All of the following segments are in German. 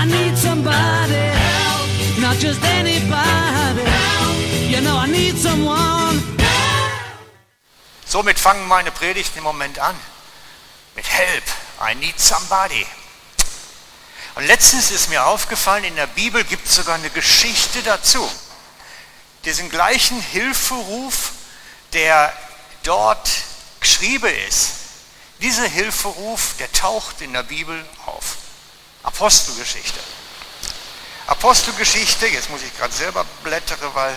I need somebody help, not just anybody help. You know I need someone. Somit fangen meine Predigten im Moment an. Mit Help, I need somebody. Und letztens ist mir aufgefallen, in der Bibel gibt es sogar eine Geschichte dazu. Diesen gleichen Hilferuf, der dort geschrieben ist, dieser Hilferuf, der taucht in der Bibel auf. Apostelgeschichte. Apostelgeschichte, jetzt muss ich gerade selber blättern, weil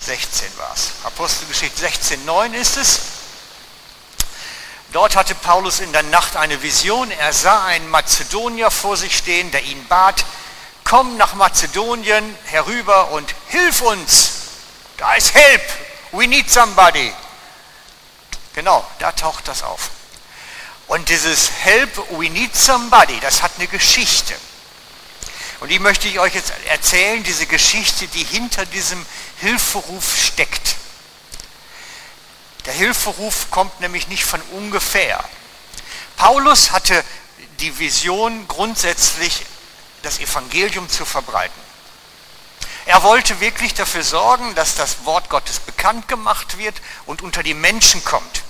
16 war es. Apostelgeschichte 16, 9 ist es. Dort hatte Paulus in der Nacht eine Vision. Er sah einen Mazedonier vor sich stehen, der ihn bat, komm nach Mazedonien herüber und hilf uns. Da ist Help. We need somebody. Genau, da taucht das auf. Und dieses Help, we need somebody, das hat eine Geschichte. Und die möchte ich euch jetzt erzählen, diese Geschichte, die hinter diesem Hilferuf steckt. Der Hilferuf kommt nämlich nicht von ungefähr. Paulus hatte die Vision, grundsätzlich das Evangelium zu verbreiten. Er wollte wirklich dafür sorgen, dass das Wort Gottes bekannt gemacht wird und unter die Menschen kommt.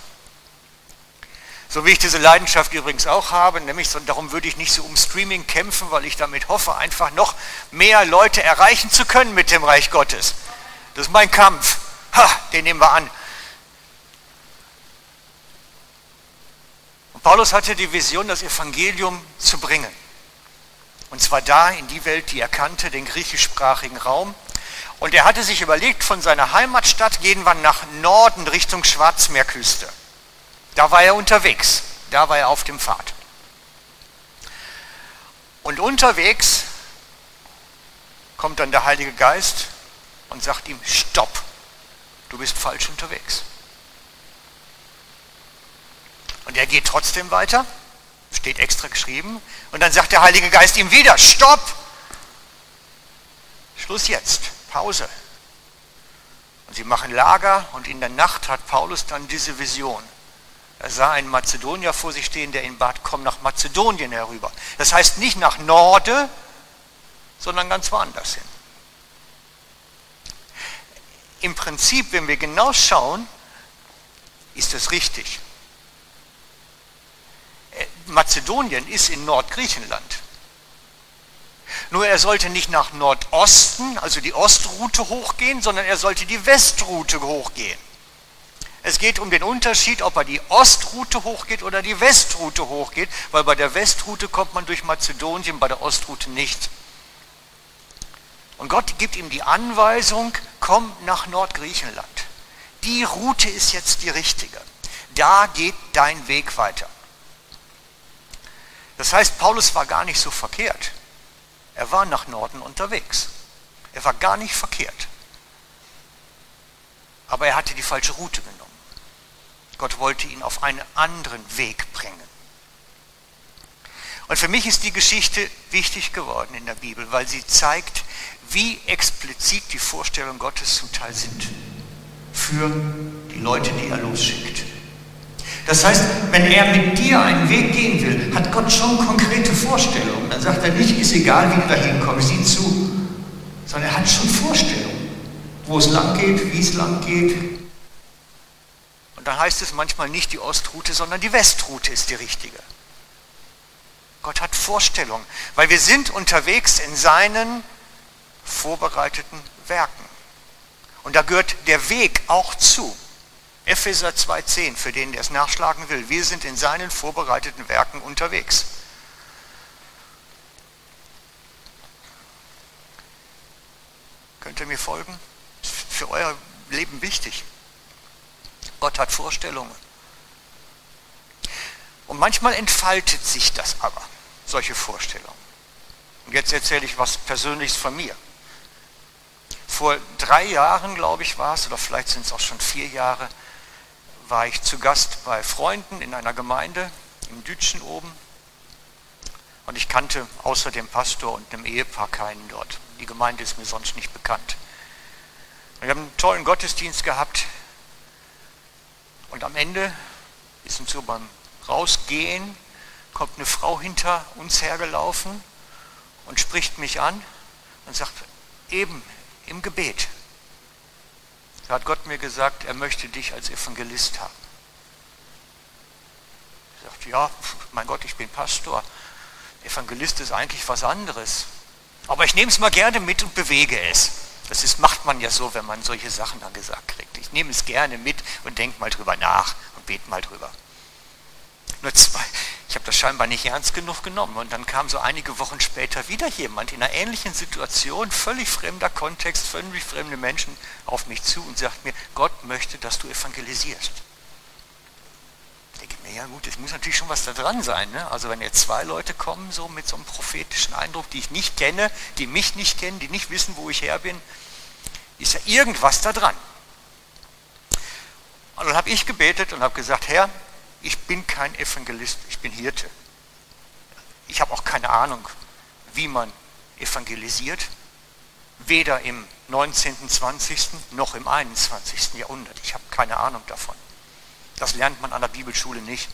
So wie ich diese Leidenschaft übrigens auch habe, nämlich darum würde ich nicht so um Streaming kämpfen, weil ich damit hoffe, einfach noch mehr Leute erreichen zu können mit dem Reich Gottes. Das ist mein Kampf. Ha, den nehmen wir an. Und Paulus hatte die Vision, das Evangelium zu bringen. Und zwar da in die Welt, die er kannte, den griechischsprachigen Raum. Und er hatte sich überlegt, von seiner Heimatstadt gehen wir nach Norden Richtung Schwarzmeerküste. Da war er unterwegs, da war er auf dem Pfad. Und unterwegs kommt dann der Heilige Geist und sagt ihm, stopp, du bist falsch unterwegs. Und er geht trotzdem weiter, steht extra geschrieben, und dann sagt der Heilige Geist ihm wieder, stopp, Schluss jetzt, Pause. Und sie machen Lager und in der Nacht hat Paulus dann diese Vision. Er sah einen Mazedonier vor sich stehen, der ihn bat, komm nach Mazedonien herüber. Das heißt nicht nach Norden, sondern ganz woanders hin. Im Prinzip, wenn wir genau schauen, ist das richtig. Mazedonien ist in Nordgriechenland. Nur er sollte nicht nach Nordosten, also die Ostroute hochgehen, sondern er sollte die Westroute hochgehen. Es geht um den Unterschied, ob er die Ostroute hochgeht oder die Westroute hochgeht, weil bei der Westroute kommt man durch Mazedonien, bei der Ostroute nicht. Und Gott gibt ihm die Anweisung, komm nach Nordgriechenland. Die Route ist jetzt die richtige. Da geht dein Weg weiter. Das heißt, Paulus war gar nicht so verkehrt. Er war nach Norden unterwegs. Er war gar nicht verkehrt. Aber er hatte die falsche Route genommen. Gott wollte ihn auf einen anderen Weg bringen. Und für mich ist die Geschichte wichtig geworden in der Bibel, weil sie zeigt, wie explizit die Vorstellungen Gottes zum Teil sind für die Leute, die er losschickt. Das heißt, wenn er mit dir einen Weg gehen will, hat Gott schon konkrete Vorstellungen. Dann sagt er nicht, ist egal, wie du dahin kommst, sieh zu, sondern er hat schon Vorstellungen, wo es lang geht, wie es lang geht. Dann heißt es manchmal nicht die Ostroute, sondern die Westroute ist die richtige. Gott hat Vorstellungen, weil wir sind unterwegs in seinen vorbereiteten Werken. Und da gehört der Weg auch zu. Epheser 2,10, für den, der es nachschlagen will. Wir sind in seinen vorbereiteten Werken unterwegs. Könnt ihr mir folgen? Ist für euer Leben wichtig. Gott hat Vorstellungen. Und manchmal entfaltet sich das aber, solche Vorstellungen. Und jetzt erzähle ich was Persönliches von mir. Vor 3 Jahren, glaube ich, war es, oder vielleicht sind es auch schon 4 Jahre, war ich zu Gast bei Freunden in einer Gemeinde, im Dütschen oben. Und ich kannte außer dem Pastor und einem Ehepaar keinen dort. Die Gemeinde ist mir sonst nicht bekannt. Wir haben einen tollen Gottesdienst gehabt. Und am Ende ist uns so beim Rausgehen kommt eine Frau hinter uns hergelaufen und spricht mich an und sagt, eben im Gebet, da hat Gott mir gesagt, er möchte dich als Evangelist haben. Ich sagte, ja, mein Gott, ich bin Pastor. Evangelist ist eigentlich was anderes. Aber ich nehme es mal gerne mit und bewege es. Das ist, macht man ja so, wenn man solche Sachen dann gesagt kriegt. Ich nehme es gerne mit und denke mal drüber nach und bete mal drüber. Nur zwei. Ich habe das scheinbar nicht ernst genug genommen. Und dann kam so einige Wochen später wieder jemand in einer ähnlichen Situation, völlig fremder Kontext, völlig fremde Menschen auf mich zu und sagt mir, Gott möchte, dass du evangelisierst. Ich denke mir, ja gut, es muss natürlich schon was da dran sein. Ne? Also wenn jetzt zwei Leute kommen, so mit so einem prophetischen Eindruck, die ich nicht kenne, die mich nicht kennen, die nicht wissen, wo ich her bin, ist ja irgendwas da dran. Und dann habe ich gebetet und habe gesagt, Herr, ich bin kein Evangelist, ich bin Hirte. Ich habe auch keine Ahnung, wie man evangelisiert, weder im 19., 20. noch im 21. Jahrhundert. Ich habe keine Ahnung davon. Das lernt man an der Bibelschule nicht.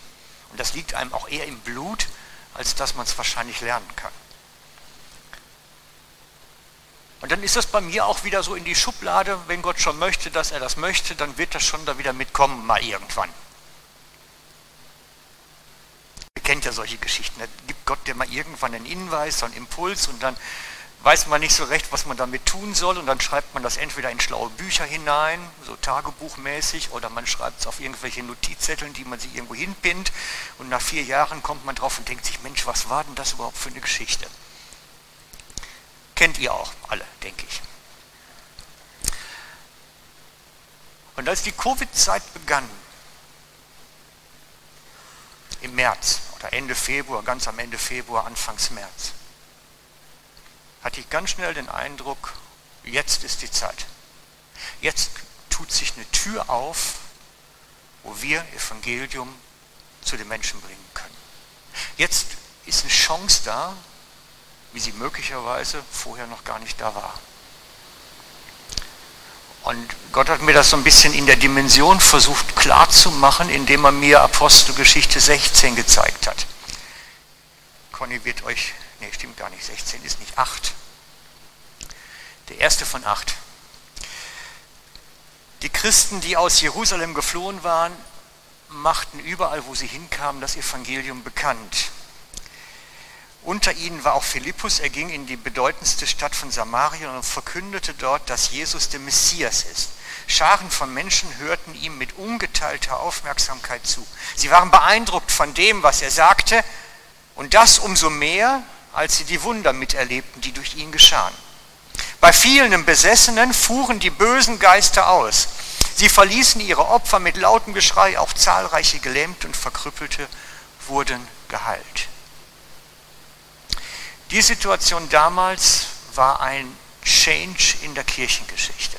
Und das liegt einem auch eher im Blut, als dass man es wahrscheinlich lernen kann. Und dann ist das bei mir auch wieder so in die Schublade, wenn Gott schon möchte, dass er das möchte, dann wird das schon da wieder mitkommen, mal irgendwann. Ihr kennt ja solche Geschichten, da gibt Gott dir mal irgendwann einen Hinweis, so einen Impuls und dann weiß man nicht so recht, was man damit tun soll und dann schreibt man das entweder in schlaue Bücher hinein, so tagebuchmäßig, oder man schreibt es auf irgendwelche Notizzetteln, die man sich irgendwo hinpinnt und nach 4 Jahren kommt man drauf und denkt sich, Mensch, was war denn das überhaupt für eine Geschichte? Kennt ihr auch alle, denke ich. Und als die Covid-Zeit begann, im März oder Ende Februar, ganz am Ende Februar, Anfangs März, hatte ich ganz schnell den Eindruck, jetzt ist die Zeit. Jetzt tut sich eine Tür auf, wo wir Evangelium zu den Menschen bringen können. Jetzt ist eine Chance da, wie sie möglicherweise vorher noch gar nicht da war. Und Gott hat mir das so ein bisschen in der Dimension versucht klarzumachen, indem er mir Apostelgeschichte 16 gezeigt hat. Conny wird euch, nee, stimmt gar nicht, 16 ist nicht 8. Der erste von 8. Die Christen, die aus Jerusalem geflohen waren, machten überall, wo sie hinkamen, das Evangelium bekannt. Unter ihnen war auch Philippus, er ging in die bedeutendste Stadt von Samarien und verkündete dort, dass Jesus der Messias ist. Scharen von Menschen hörten ihm mit ungeteilter Aufmerksamkeit zu. Sie waren beeindruckt von dem, was er sagte, und das umso mehr, als sie die Wunder miterlebten, die durch ihn geschahen. Bei vielen Besessenen fuhren die bösen Geister aus. Sie verließen ihre Opfer mit lautem Geschrei, auch zahlreiche Gelähmte und Verkrüppelte wurden geheilt. Die Situation damals war ein Change in der Kirchengeschichte.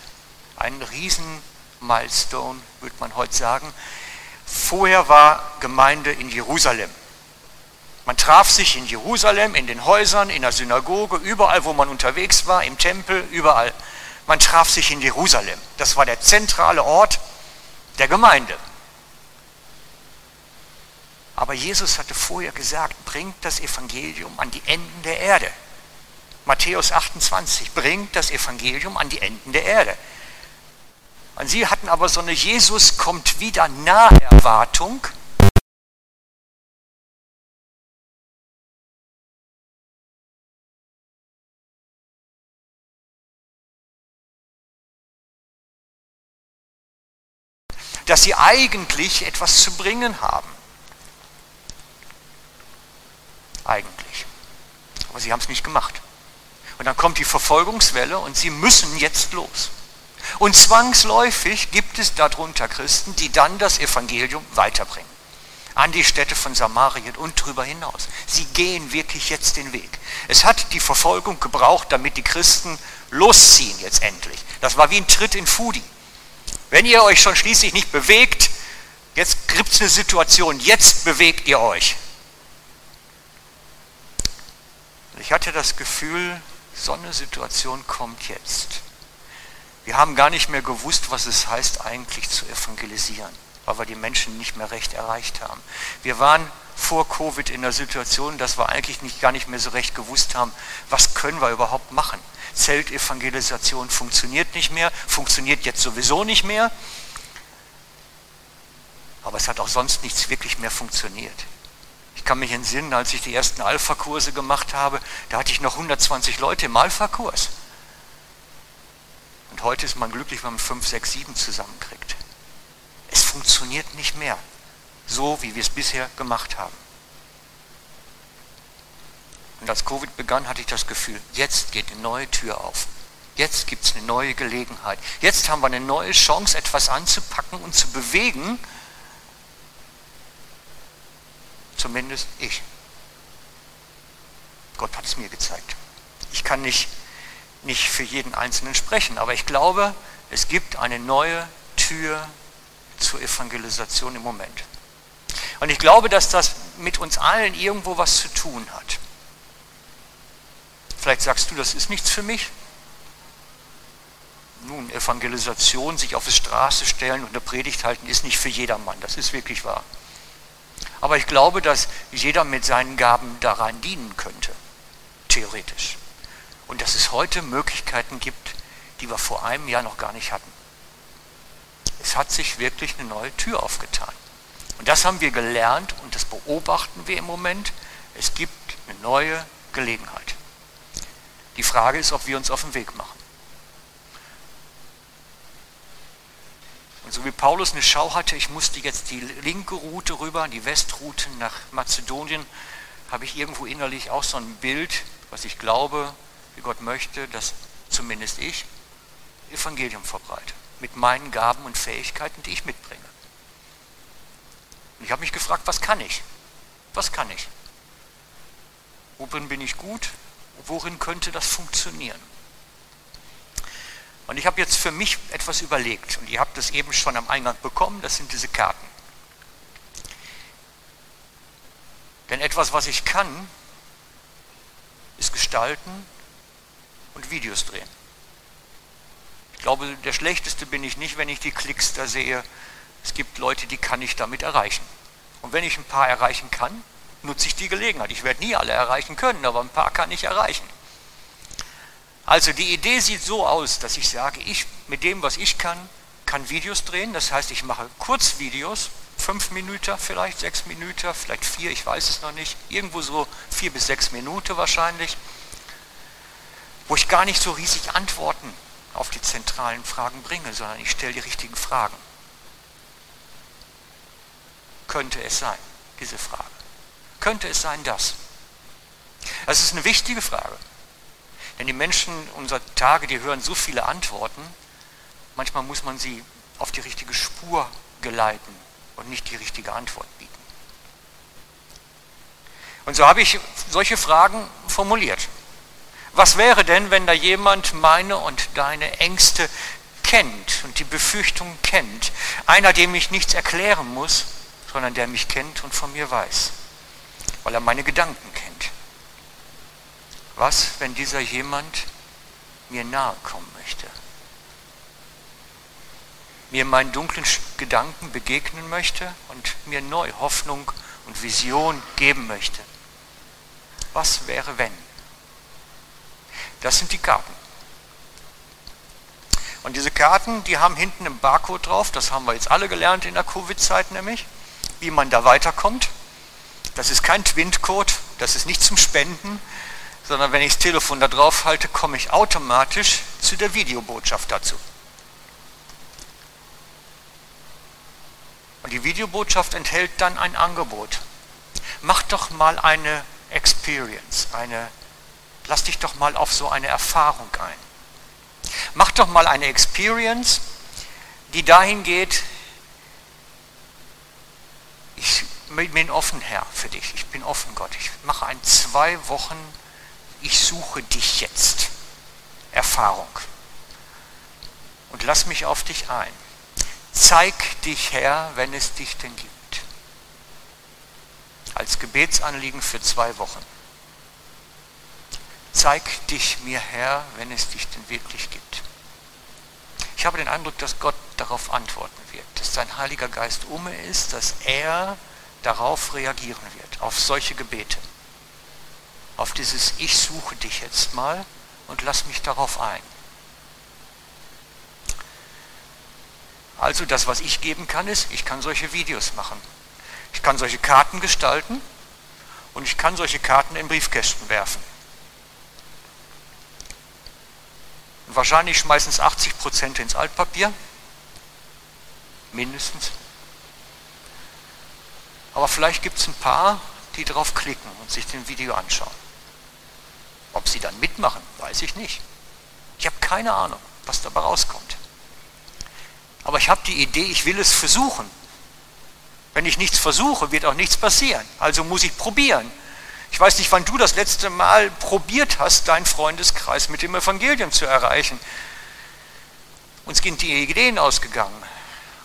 Ein Riesen-Milestone, würde man heute sagen. Vorher war Gemeinde in Jerusalem. Man traf sich in Jerusalem, in den Häusern, in der Synagoge, überall, wo man unterwegs war, im Tempel, überall. Man traf sich in Jerusalem. Das war der zentrale Ort der Gemeinde. Aber Jesus hatte vorher gesagt, bringt das Evangelium an die Enden der Erde. Matthäus 28, bringt das Evangelium an die Enden der Erde. Und sie hatten aber so eine Jesus-kommt-wieder-Naherwartung. Dass sie eigentlich etwas zu bringen haben. Eigentlich. Aber sie haben es nicht gemacht. Und dann kommt die Verfolgungswelle und sie müssen jetzt los. Und zwangsläufig gibt es darunter Christen, die dann das Evangelium weiterbringen. An die Städte von Samarien und darüber hinaus. Sie gehen wirklich jetzt den Weg. Es hat die Verfolgung gebraucht, damit die Christen losziehen jetzt endlich. Das war wie ein Tritt in Fudi. Wenn ihr euch schon schließlich nicht bewegt, jetzt gibt es eine Situation, jetzt bewegt ihr euch. Ich hatte das Gefühl, so eine Situation kommt jetzt. Wir haben gar nicht mehr gewusst, was es heißt, eigentlich zu evangelisieren, weil wir die Menschen nicht mehr recht erreicht haben. Wir waren vor Covid in der Situation, dass wir eigentlich gar nicht mehr so recht gewusst haben, was können wir überhaupt machen. Zeltevangelisation funktioniert nicht mehr, funktioniert jetzt sowieso nicht mehr, aber es hat auch sonst nichts wirklich mehr funktioniert. Ich kann mich entsinnen, als ich die ersten Alpha-Kurse gemacht habe, da hatte ich noch 120 Leute im Alpha-Kurs. Und heute ist man glücklich, wenn man 5, 6, 7 zusammenkriegt. Es funktioniert nicht mehr, so wie wir es bisher gemacht haben. Und als Covid begann, hatte ich das Gefühl, jetzt geht eine neue Tür auf. Jetzt gibt es eine neue Gelegenheit. Jetzt haben wir eine neue Chance, etwas anzupacken und zu bewegen. Zumindest ich. Gott hat es mir gezeigt. Ich kann nicht für jeden Einzelnen sprechen, aber ich glaube, es gibt eine neue Tür zur Evangelisation im Moment. Und ich glaube, dass das mit uns allen irgendwo was zu tun hat. Vielleicht sagst du, das ist nichts für mich. Nun, Evangelisation, sich auf die Straße stellen und eine Predigt halten, ist nicht für jedermann. Das ist wirklich wahr. Aber ich glaube, dass jeder mit seinen Gaben daran dienen könnte, theoretisch. Und dass es heute Möglichkeiten gibt, die wir vor einem Jahr noch gar nicht hatten. Es hat sich wirklich eine neue Tür aufgetan. Und das haben wir gelernt und das beobachten wir im Moment. Es gibt eine neue Gelegenheit. Die Frage ist, ob wir uns auf den Weg machen. Und so wie Paulus eine Schau hatte, ich musste jetzt die linke Route rüber, die Westroute nach Mazedonien, habe ich irgendwo innerlich auch so ein Bild, was ich glaube, wie Gott möchte, dass zumindest ich Evangelium verbreite, mit meinen Gaben und Fähigkeiten, die ich mitbringe. Und ich habe mich gefragt, was kann ich? Was kann ich? Worin bin ich gut? Worin könnte das funktionieren? Und ich habe jetzt für mich etwas überlegt und ihr habt das eben schon am Eingang bekommen, das sind diese Karten. Denn etwas, was ich kann, ist gestalten und Videos drehen. Ich glaube, der Schlechteste bin ich nicht, wenn ich die Klicks da sehe. Es gibt Leute, die kann ich damit erreichen. Und wenn ich ein paar erreichen kann, nutze ich die Gelegenheit. Ich werde nie alle erreichen können, aber ein paar kann ich erreichen. Also die Idee sieht so aus, dass ich sage, ich mit dem, was ich kann, kann Videos drehen. Das heißt, ich mache Kurzvideos, 5 Minuten, vielleicht 6 Minuten, vielleicht 4, ich weiß es noch nicht. Irgendwo so 4 bis 6 Minuten wahrscheinlich, wo ich gar nicht so riesig Antworten auf die zentralen Fragen bringe, sondern ich stelle die richtigen Fragen. Könnte es sein, diese Frage? Könnte es sein, das? Das ist eine wichtige Frage. Denn die Menschen unserer Tage, die hören so viele Antworten, manchmal muss man sie auf die richtige Spur geleiten und nicht die richtige Antwort bieten. Und so habe ich solche Fragen formuliert. Was wäre denn, wenn da jemand meine und deine Ängste kennt und die Befürchtungen kennt? Einer, dem ich nichts erklären muss, sondern der mich kennt und von mir weiß, weil er meine Gedanken kennt. Was, wenn dieser jemand mir nahe kommen möchte? Mir meinen dunklen Gedanken begegnen möchte und mir neu Hoffnung und Vision geben möchte? Was wäre, wenn? Das sind die Karten. Und diese Karten, die haben hinten einen Barcode drauf, das haben wir jetzt alle gelernt in der Covid-Zeit nämlich, wie man da weiterkommt. Das ist kein Twint-Code, das ist nicht zum Spenden, sondern wenn ich das Telefon da drauf halte, komme ich automatisch zu der Videobotschaft dazu. Und die Videobotschaft enthält dann ein Angebot. Mach doch mal eine Experience, lass dich doch mal auf so eine Erfahrung ein. Mach doch mal eine Experience, die dahin geht, ich bin offen, Herr, für dich. Ich bin offen, Gott. Ich mache ein 2 Wochen Ich suche dich jetzt. Erfahrung. Und lass mich auf dich ein. Zeig dich, Herr, wenn es dich denn gibt. Als Gebetsanliegen für 2 Wochen. Zeig dich mir, Herr, wenn es dich denn wirklich gibt. Ich habe den Eindruck, dass Gott darauf antworten wird, dass sein Heiliger Geist um ist, dass er darauf reagieren wird, auf solche Gebete. Auf dieses Ich suche dich jetzt mal und lass mich darauf ein. Also das, was ich geben kann, ist, ich kann solche Videos machen. Ich kann solche Karten gestalten und ich kann solche Karten in Briefkästen werfen. Und wahrscheinlich schmeißen es 80% ins Altpapier, mindestens. Aber vielleicht gibt es ein paar, die drauf klicken und sich den Video anschauen. Ob sie dann mitmachen, weiß ich nicht. Ich habe keine Ahnung, was dabei rauskommt. Aber ich habe die Idee, ich will es versuchen. Wenn ich nichts versuche, wird auch nichts passieren. Also muss ich probieren. Ich weiß nicht, wann du das letzte Mal probiert hast, deinen Freundeskreis mit dem Evangelium zu erreichen. Uns sind die Ideen ausgegangen.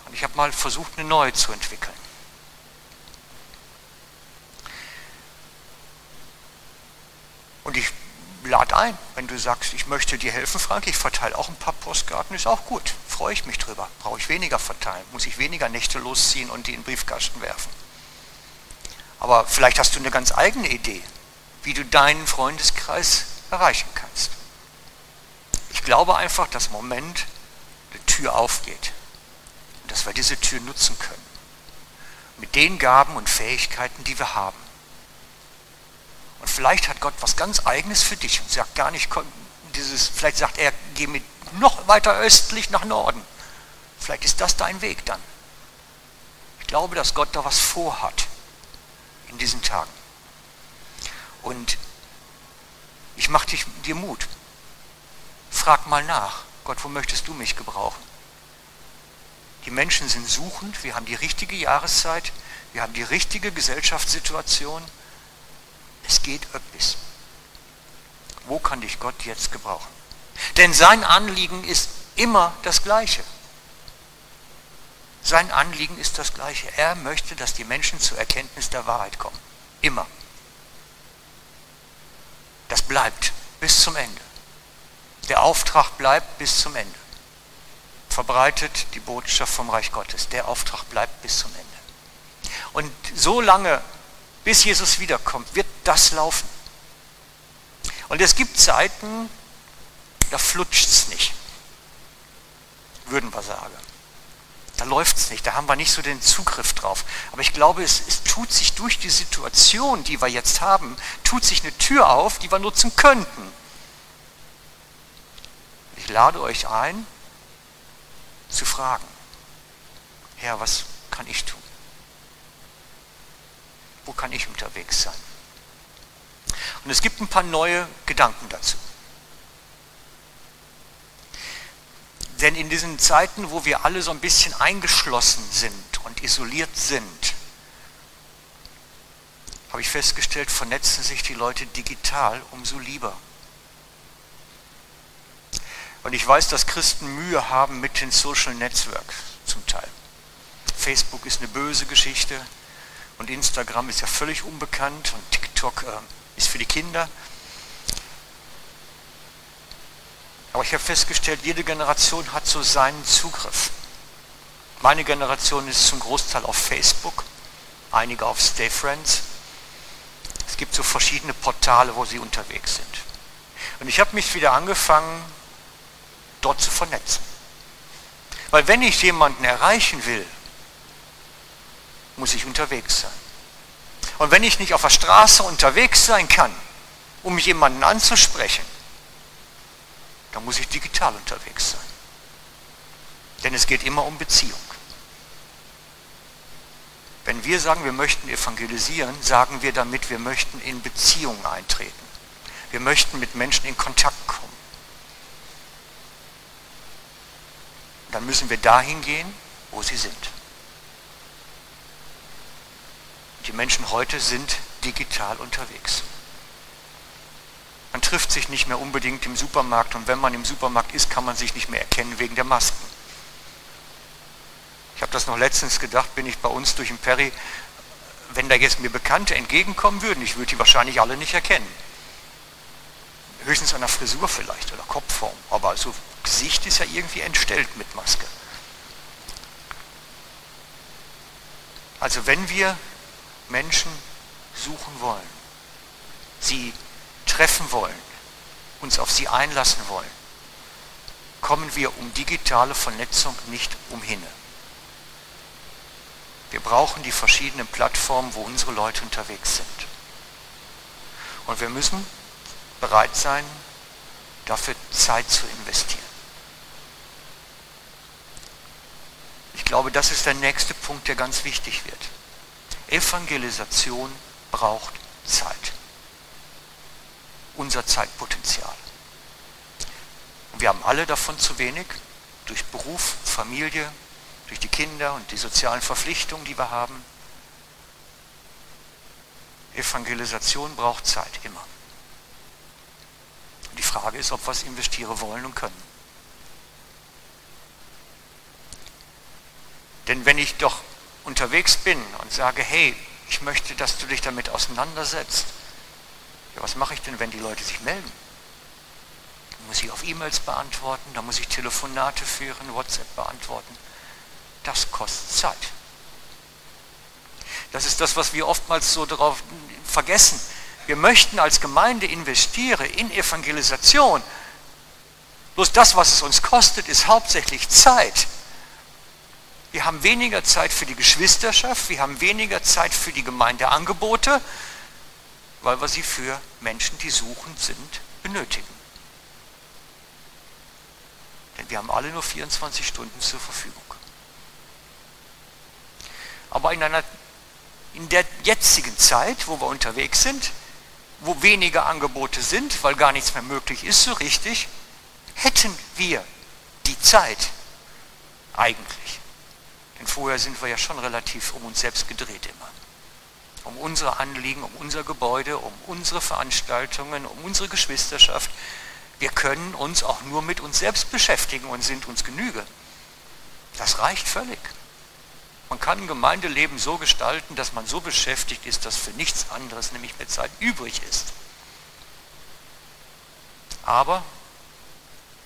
Und ich habe mal versucht, eine neue zu entwickeln. Und ich lade ein, wenn du sagst, ich möchte dir helfen, Frank, ich verteile auch ein paar Postkarten, ist auch gut, freue ich mich drüber, brauche ich weniger verteilen, muss ich weniger Nächte losziehen und die in den Briefkasten werfen. Aber vielleicht hast du eine ganz eigene Idee, wie du deinen Freundeskreis erreichen kannst. Ich glaube einfach, dass im Moment eine Tür aufgeht und dass wir diese Tür nutzen können. Mit den Gaben und Fähigkeiten, die wir haben. Und vielleicht hat Gott was ganz Eigenes für dich und sagt gar nicht, vielleicht sagt er, geh mit noch weiter östlich nach Norden. Vielleicht ist das dein Weg dann. Ich glaube, dass Gott da was vorhat in diesen Tagen. Und ich mache dir Mut. Frag mal nach, Gott, wo möchtest du mich gebrauchen? Die Menschen sind suchend, wir haben die richtige Jahreszeit, wir haben die richtige Gesellschaftssituation. Es geht öppis. Wo kann dich Gott jetzt gebrauchen? Denn sein Anliegen ist immer das Gleiche. Sein Anliegen ist das Gleiche. Er möchte, dass die Menschen zur Erkenntnis der Wahrheit kommen. Immer. Das bleibt bis zum Ende. Der Auftrag bleibt bis zum Ende. Verbreitet die Botschaft vom Reich Gottes. Der Auftrag bleibt bis zum Ende. Und so lange, bis Jesus wiederkommt, wird das laufen. Und es gibt Zeiten, da flutscht es nicht, würden wir sagen. Da läuft es nicht, da haben wir nicht so den Zugriff drauf. Aber ich glaube, es tut sich durch die Situation, die wir jetzt haben, tut sich eine Tür auf, die wir nutzen könnten. Ich lade euch ein, zu fragen, Herr, was kann ich tun? Wo kann ich unterwegs sein? Und es gibt ein paar neue Gedanken dazu. Denn in diesen Zeiten, wo wir alle so ein bisschen eingeschlossen sind und isoliert sind, habe ich festgestellt, vernetzen sich die Leute digital umso lieber. Und ich weiß, dass Christen Mühe haben mit den Social Networks zum Teil. Facebook ist eine böse Geschichte. Und Instagram ist ja völlig unbekannt und TikTok ist für die Kinder. Aber ich habe festgestellt, jede Generation hat so seinen Zugriff. Meine Generation ist zum Großteil auf Facebook, einige auf Stay Friends. Es gibt so verschiedene Portale, wo sie unterwegs sind. Und ich habe mich wieder angefangen, dort zu vernetzen. Weil wenn ich jemanden erreichen will, muss ich unterwegs sein. Und wenn ich nicht auf der Straße unterwegs sein kann, um jemanden anzusprechen, dann muss ich digital unterwegs sein. Denn es geht immer um Beziehung. Wenn wir sagen, wir möchten evangelisieren, sagen wir damit, wir möchten in Beziehungen eintreten. Wir möchten mit Menschen in Kontakt kommen. Und dann müssen wir dahin gehen, wo sie sind. Die Menschen heute sind digital unterwegs. Man trifft sich nicht mehr unbedingt im Supermarkt und wenn man im Supermarkt ist, kann man sich nicht mehr erkennen wegen der Masken. Ich habe das noch letztens gedacht, bin ich bei uns durch den Perry, wenn da jetzt mir Bekannte entgegenkommen würden, ich würde die wahrscheinlich alle nicht erkennen. Höchstens an der Frisur vielleicht oder Kopfform, aber so Gesicht ist ja irgendwie entstellt mit Maske. Also wenn wir Menschen suchen wollen, sie treffen wollen, uns auf sie einlassen wollen, kommen wir um digitale Vernetzung nicht umhin. Wir brauchen die verschiedenen Plattformen, wo unsere Leute unterwegs sind. Und wir müssen bereit sein, dafür Zeit zu investieren. Ich glaube, das ist der nächste Punkt, der ganz wichtig wird. Evangelisation braucht Zeit. Unser Zeitpotenzial. Und wir haben alle davon zu wenig, durch Beruf, Familie, durch die Kinder und die sozialen Verpflichtungen, die wir haben. Evangelisation braucht Zeit, immer. Und die Frage ist, ob wir es investieren wollen und können. Denn wenn ich doch unterwegs bin und sage, hey, ich möchte, dass du dich damit auseinandersetzt, ja, was mache ich denn, wenn die Leute sich melden? Dann muss ich auf E-Mails beantworten, dann muss ich Telefonate führen, WhatsApp beantworten. Das kostet Zeit. Das ist das, was wir oftmals so darauf vergessen. Wir möchten als Gemeinde investieren in Evangelisation. Bloß das, was es uns kostet, ist hauptsächlich Zeit. Wir haben weniger Zeit für die Geschwisterschaft, wir haben weniger Zeit für die Gemeindeangebote, weil wir sie für Menschen, die suchend sind, benötigen. Denn wir haben alle nur 24 Stunden zur Verfügung. Aber in der jetzigen Zeit, wo wir unterwegs sind, wo weniger Angebote sind, weil gar nichts mehr möglich ist, so richtig, hätten wir die Zeit eigentlich. Denn vorher sind wir ja schon relativ um uns selbst gedreht immer. Um unsere Anliegen, um unser Gebäude, um unsere Veranstaltungen, um unsere Geschwisterschaft. Wir können uns auch nur mit uns selbst beschäftigen und sind uns Genüge. Das reicht völlig. Man kann Gemeindeleben so gestalten, dass man so beschäftigt ist, dass für nichts anderes nämlich mehr Zeit übrig ist. Aber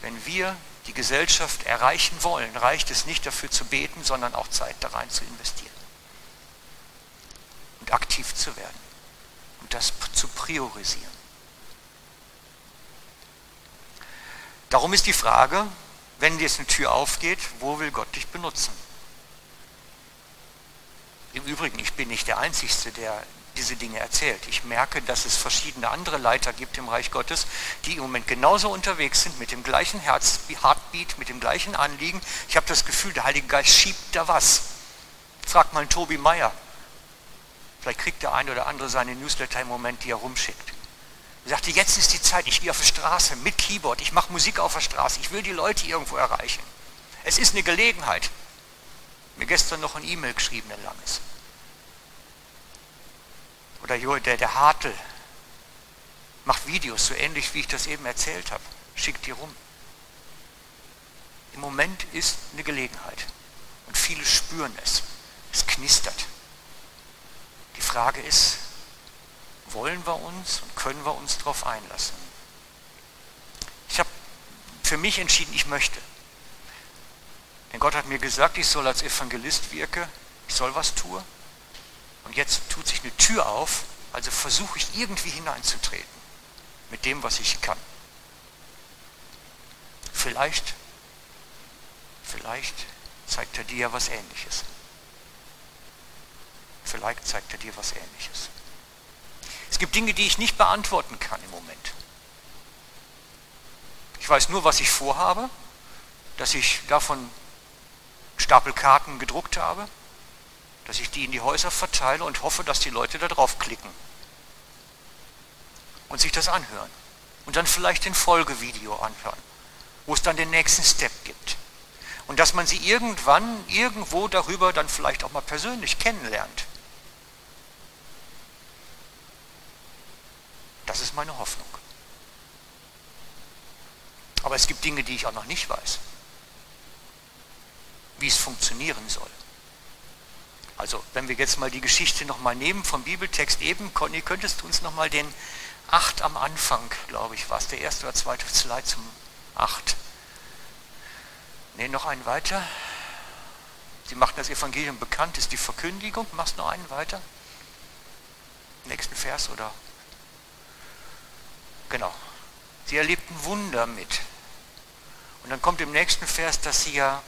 wenn wir die Gesellschaft erreichen wollen, reicht es nicht dafür zu beten, sondern auch Zeit da rein zu investieren. Und aktiv zu werden. Und das zu priorisieren. Darum ist die Frage, wenn dir jetzt eine Tür aufgeht, wo will Gott dich benutzen? Im Übrigen, ich bin nicht der Einzige, der diese Dinge erzählt. Ich merke, dass es verschiedene andere Leiter gibt im Reich Gottes, die im Moment genauso unterwegs sind, mit dem gleichen Heartbeat, mit dem gleichen Anliegen. Ich habe das Gefühl, der Heilige Geist schiebt da was. Frag mal einen Tobi Meyer. Vielleicht kriegt der eine oder andere seine Newsletter im Moment, die er rumschickt. Er sagte, jetzt ist die Zeit, ich gehe auf die Straße mit Keyboard, ich mache Musik auf der Straße, ich will die Leute irgendwo erreichen. Es ist eine Gelegenheit. Mir gestern noch ein E-Mail geschrieben, ein langes. Oder der Hartl macht Videos, so ähnlich wie ich das eben erzählt habe. Schickt die rum. Im Moment ist eine Gelegenheit. Und viele spüren es. Es knistert. Die Frage ist, wollen wir uns und können wir uns darauf einlassen? Ich habe für mich entschieden, ich möchte. Denn Gott hat mir gesagt, ich soll als Evangelist wirken, ich soll was tun. Und jetzt tut sich eine Tür auf, also versuche ich irgendwie hineinzutreten mit dem, was ich kann. Vielleicht zeigt er dir ja was Ähnliches. Vielleicht zeigt er dir was Ähnliches. Es gibt Dinge, die ich nicht beantworten kann im Moment. Ich weiß nur, was ich vorhabe, dass ich davon Stapel Karten gedruckt habe, dass ich die in die Häuser verteile und hoffe, dass die Leute da drauf klicken und sich das anhören und dann vielleicht ein Folgevideo anhören, wo es dann den nächsten Step gibt und dass man sie irgendwann, irgendwo darüber dann vielleicht auch mal persönlich kennenlernt. Das ist meine Hoffnung. Aber es gibt Dinge, die ich auch noch nicht weiß, wie es funktionieren soll. Also, wenn wir jetzt mal die Geschichte nochmal nehmen vom Bibeltext eben, Conny, könntest du uns nochmal den 8 am Anfang, glaube ich, war es der erste oder zweite Slide zum 8. Ne, noch einen weiter. Sie machten das Evangelium bekannt, ist die Verkündigung. Machst noch einen weiter. nächsten Vers, oder? Genau. Sie erlebten Wunder mit. Und dann kommt im nächsten Vers, dass sie ja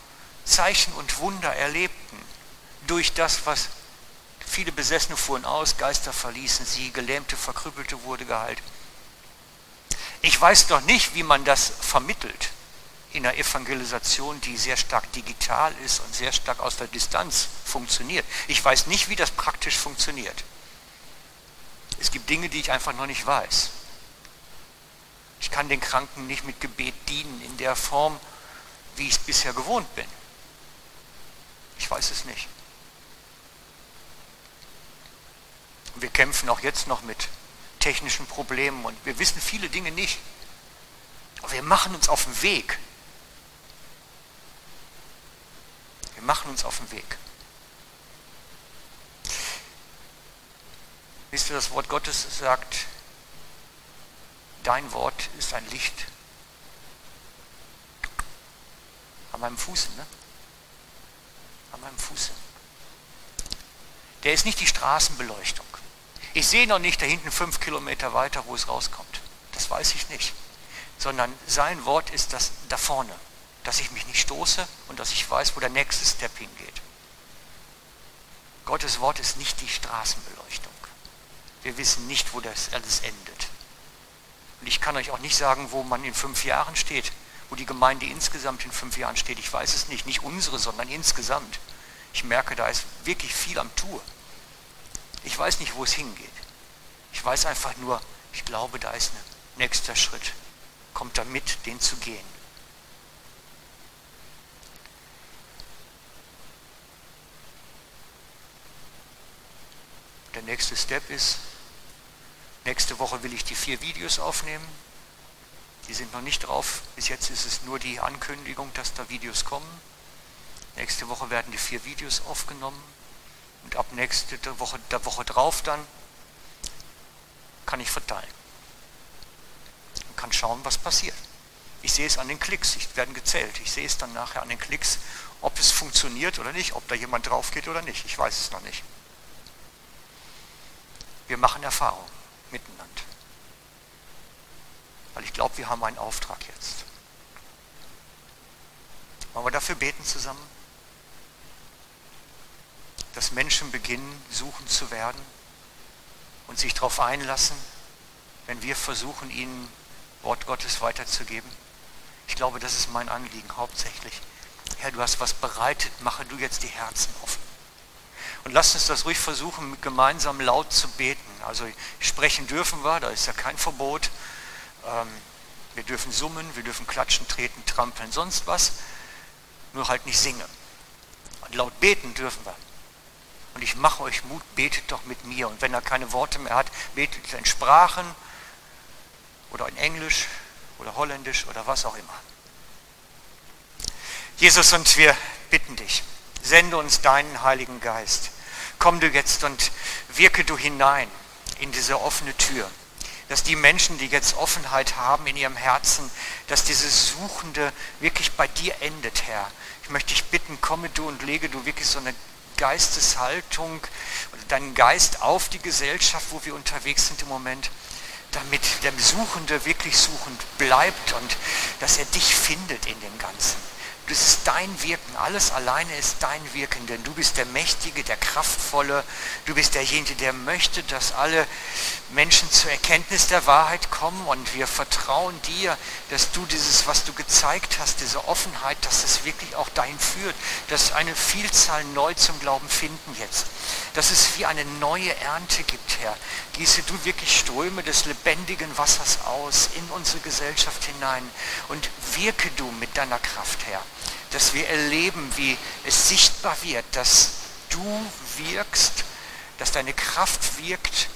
Zeichen und Wunder erlebten. Durch das, was viele Besessene fuhren aus, Geister verließen sie, Gelähmte, Verkrüppelte wurde geheilt. Ich weiß doch nicht, wie man das vermittelt in einer Evangelisation, die sehr stark digital ist und sehr stark aus der Distanz funktioniert. Ich weiß nicht, wie das praktisch funktioniert. Es gibt Dinge, die ich einfach noch nicht weiß. Ich kann den Kranken nicht mit Gebet dienen in der Form, wie ich es bisher gewohnt bin. Ich weiß es nicht. Wir kämpfen auch jetzt noch mit technischen Problemen und wir wissen viele Dinge nicht. Aber wir machen uns auf den Weg. Wir machen uns auf den Weg. Wisst ihr, das Wort Gottes sagt, dein Wort ist ein Licht an meinem Fuße, ne? An meinem Fuße. Der ist nicht die Straßenbeleuchtung. Ich sehe noch nicht da hinten 5 Kilometer weiter, wo es rauskommt. Das weiß ich nicht. Sondern sein Wort ist das da vorne, dass ich mich nicht stoße und dass ich weiß, wo der nächste Step hingeht. Gottes Wort ist nicht die Straßenbeleuchtung. Wir wissen nicht, wo das alles endet. Und ich kann euch auch nicht sagen, wo man in 5 Jahren steht, wo die Gemeinde insgesamt in 5 Jahren steht. Ich weiß es nicht. Nicht unsere, sondern insgesamt. Ich merke, da ist wirklich viel am Tun. Ich weiß nicht, wo es hingeht. Ich weiß einfach nur, ich glaube, da ist ein nächster Schritt. Kommt da mit, den zu gehen. Der nächste Step ist, nächste Woche will ich die 4 Videos aufnehmen. Die sind noch nicht drauf. Bis jetzt ist es nur die Ankündigung, dass da Videos kommen. Nächste Woche werden die 4 Videos aufgenommen. Und ab nächste Woche, der Woche drauf dann, kann ich verteilen. Und kann schauen, was passiert. Ich sehe es an den Klicks, die werden gezählt. Ich sehe es dann nachher an den Klicks, ob es funktioniert oder nicht, ob da jemand drauf geht oder nicht. Ich weiß es noch nicht. Wir machen Erfahrung miteinander. Weil ich glaube, wir haben einen Auftrag jetzt. Wollen wir dafür beten zusammen? Dass Menschen beginnen, suchend zu werden und sich darauf einlassen, wenn wir versuchen, ihnen Wort Gottes weiterzugeben. Ich glaube, das ist mein Anliegen hauptsächlich. Herr, du hast was bereitet, mache du jetzt die Herzen offen. Und lasst uns das ruhig versuchen, gemeinsam laut zu beten. Also sprechen dürfen wir, da ist ja kein Verbot. Wir dürfen summen, wir dürfen klatschen, treten, trampeln, sonst was. Nur halt nicht singen. Und laut beten dürfen wir. Und ich mache euch Mut, betet doch mit mir. Und wenn er keine Worte mehr hat, betet in Sprachen oder in Englisch oder Holländisch oder was auch immer. Jesus, und wir bitten dich, sende uns deinen Heiligen Geist. Komm du jetzt und wirke du hinein in diese offene Tür. Dass die Menschen, die jetzt Offenheit haben in ihrem Herzen, dass dieses Suchende wirklich bei dir endet, Herr. Ich möchte dich bitten, komme du und lege du wirklich so eine Geisteshaltung oder deinen Geist auf die Gesellschaft, wo wir unterwegs sind im Moment, damit der Suchende wirklich suchend bleibt und dass er dich findet in dem Ganzen. Das ist dein Wirken, alles alleine ist dein Wirken, denn du bist der Mächtige, der Kraftvolle, du bist derjenige, der möchte, dass alle Menschen zur Erkenntnis der Wahrheit kommen und wir vertrauen dir, dass du dieses, was du gezeigt hast, diese Offenheit, dass es wirklich auch dahin führt, dass eine Vielzahl neu zum Glauben finden jetzt, dass es wie eine neue Ernte gibt, Herr. Gieße du wirklich Ströme des lebendigen Wassers aus in unsere Gesellschaft hinein und wirke du mit deiner Kraft, Herr. Dass wir erleben, wie es sichtbar wird, dass du wirkst, dass deine Kraft wirkt,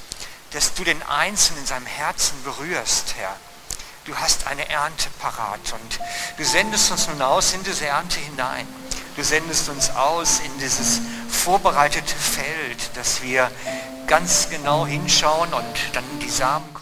dass du den Einzelnen in seinem Herzen berührst, Herr. Du hast eine Ernte parat und du sendest uns nun aus in diese Ernte hinein. Du sendest uns aus in dieses vorbereitete Feld, dass wir ganz genau hinschauen und dann die Samen